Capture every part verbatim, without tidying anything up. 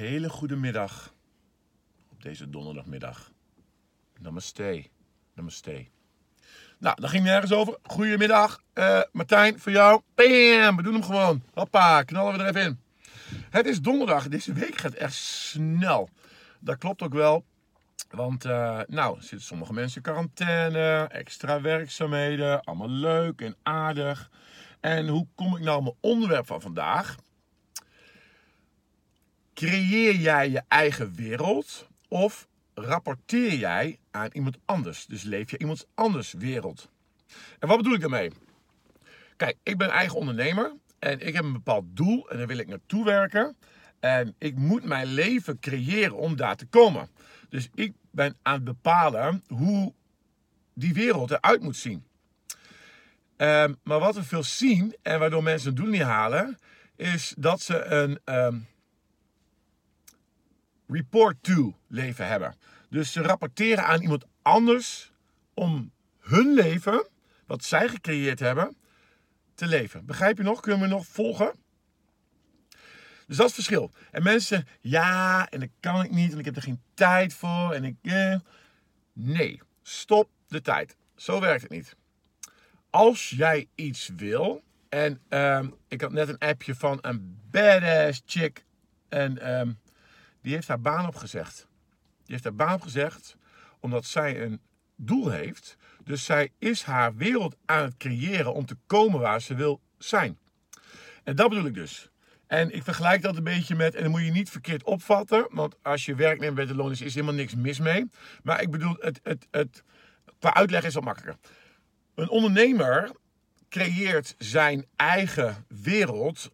hele goede middag op deze donderdagmiddag. Namaste. Namaste. Nou, daar ging nergens over. Goedemiddag, uh, Martijn, voor jou. Bam, we doen hem gewoon. Hoppa, knallen we er even in. Het is donderdag. Deze week gaat echt snel. Dat klopt ook wel. Want, uh, nou, zitten sommige mensen in quarantaine, extra werkzaamheden, allemaal leuk en aardig. En hoe kom ik nou op mijn onderwerp van vandaag? Creëer jij je eigen wereld of rapporteer jij aan iemand anders? Dus leef je iemand anders wereld. En wat bedoel ik daarmee? Kijk, ik ben eigen ondernemer en ik heb een bepaald doel en daar wil ik naartoe werken. En ik moet mijn leven creëren om daar te komen. Dus ik ben aan het bepalen hoe die wereld eruit moet zien. Um, maar wat we veel zien en waardoor mensen het doel niet halen, is dat ze een um, report-to leven hebben. Dus ze rapporteren aan iemand anders om hun leven, wat zij gecreëerd hebben, te leven. Begrijp je nog? Kunnen we nog volgen? Dus dat is het verschil. En mensen, ja, en dat kan ik niet, en ik heb er geen tijd voor, en ik... Eh. Nee, stop de tijd. Zo werkt het niet. Als jij iets wil, en um, ik had net een appje van een badass chick, en um, die heeft haar baan opgezegd. Die heeft haar baan opgezegd, omdat zij een doel heeft. Dus zij is haar wereld aan het creëren om te komen waar ze wil zijn. En dat bedoel ik dus. En ik vergelijk dat een beetje met, en dat moet je niet verkeerd opvatten, want als je werknemer bij de loon is, is helemaal niks mis mee. Maar ik bedoel, het, het, het, qua uitleg is dat makkelijker. Een ondernemer creëert zijn eigen wereld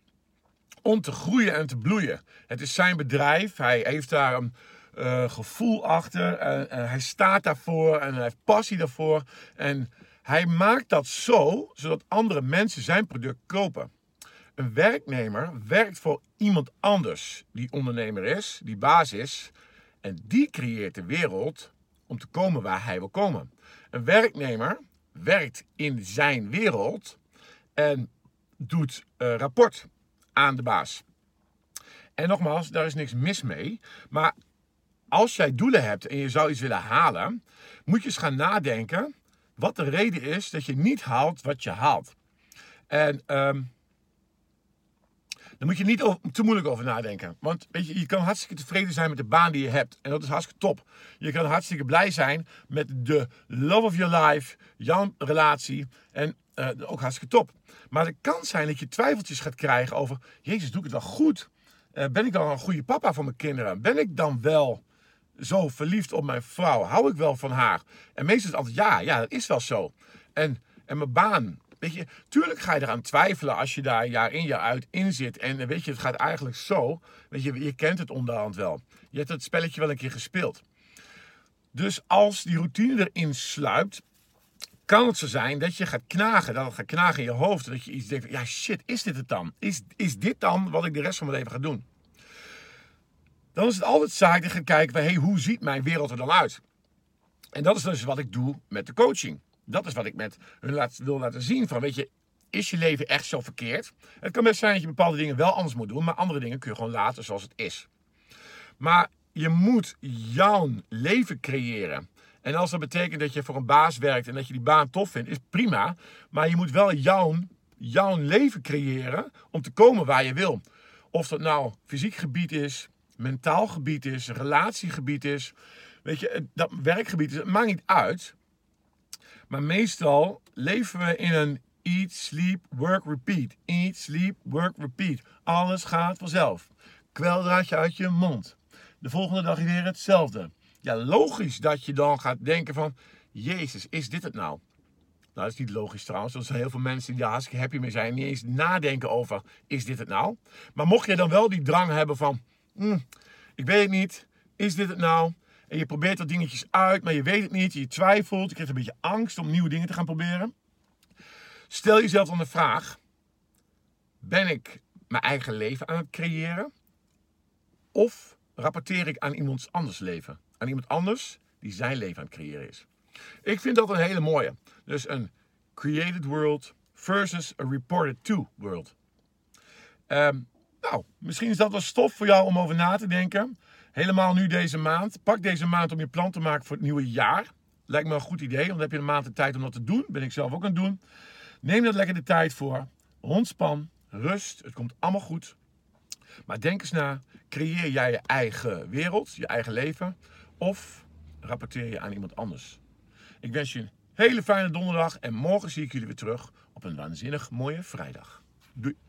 om te groeien en te bloeien. Het is zijn bedrijf, hij heeft daar een uh, gevoel achter, en, en hij staat daarvoor en hij heeft passie daarvoor. En hij maakt dat zo, zodat andere mensen zijn product kopen. Een werknemer werkt voor iemand anders die ondernemer is, die baas is. En die creëert de wereld om te komen waar hij wil komen. Een werknemer werkt in zijn wereld en doet uh, rapport aan de baas. En nogmaals, daar is niks mis mee. Maar als jij doelen hebt en je zou iets willen halen, moet je eens gaan nadenken wat de reden is dat je niet haalt wat je haalt. En... Um, Daar moet je niet over, te moeilijk over nadenken. Want weet je, je kan hartstikke tevreden zijn met de baan die je hebt. En dat is hartstikke top. Je kan hartstikke blij zijn met de love of your life, jouw relatie. En uh, ook hartstikke top. Maar het kan zijn dat je twijfeltjes gaat krijgen over... Jezus, doe ik het wel goed? Uh, ben ik dan een goede papa voor mijn kinderen? Ben ik dan wel zo verliefd op mijn vrouw? Hou ik wel van haar? En meestal is het altijd ja, ja, dat is wel zo. En, en mijn baan... Weet je, tuurlijk ga je eraan twijfelen als je daar jaar in jaar uit in zit. En weet je, het gaat eigenlijk zo. Weet je, je kent het onderhand wel. Je hebt het spelletje wel een keer gespeeld. Dus als die routine erin sluipt, kan het zo zijn dat je gaat knagen. Dat het gaat knagen in je hoofd. Dat je iets denkt van, ja shit, is dit het dan? Is, is dit dan wat ik de rest van mijn leven ga doen? Dan is het altijd zaak te gaan kijken van, hey, hoe ziet mijn wereld er dan uit? En dat is dus wat ik doe met de coaching. Dat is wat ik met hun laat, wil laten zien. Van, weet je, is je leven echt zo verkeerd? Het kan best zijn dat je bepaalde dingen wel anders moet doen. Maar andere dingen kun je gewoon laten zoals het is. Maar je moet jouw leven creëren. En als dat betekent dat je voor een baas werkt en dat je die baan tof vindt, is prima. Maar je moet wel jouw, jouw leven creëren om te komen waar je wil. Of dat nou fysiek gebied is, mentaal gebied is, relatiegebied is. Weet je, dat werkgebied is, het maakt niet uit. Maar meestal leven we in een eat, sleep, work, repeat. Eat, sleep, work, repeat. Alles gaat vanzelf. Kweldraadje uit je mond. De volgende dag weer hetzelfde. Ja, logisch dat je dan gaat denken van... Jezus, is dit het nou? Nou, dat is niet logisch trouwens. Er zijn heel veel mensen die daar hartstikke happy mee zijn. Niet eens nadenken over, is dit het nou? Maar mocht je dan wel die drang hebben van... Mm, ik weet het niet. Is dit het nou? En je probeert wat dingetjes uit, maar je weet het niet. Je twijfelt, je krijgt een beetje angst om nieuwe dingen te gaan proberen. Stel jezelf dan de vraag. Ben ik mijn eigen leven aan het creëren? Of rapporteer ik aan iemand anders leven? Aan iemand anders die zijn leven aan het creëren is. Ik vind dat een hele mooie. Dus een created world versus a reported to world. Um, Nou, misschien is dat wel stof voor jou om over na te denken. Helemaal nu deze maand. Pak deze maand om je plan te maken voor het nieuwe jaar. Lijkt me een goed idee, want dan heb je een maand de tijd om dat te doen. Ben ik zelf ook aan het doen. Neem dat lekker de tijd voor. Ontspan, rust, het komt allemaal goed. Maar denk eens na, creëer jij je eigen wereld, je eigen leven? Of rapporteer je aan iemand anders? Ik wens je een hele fijne donderdag en morgen zie ik jullie weer terug op een waanzinnig mooie vrijdag. Doei!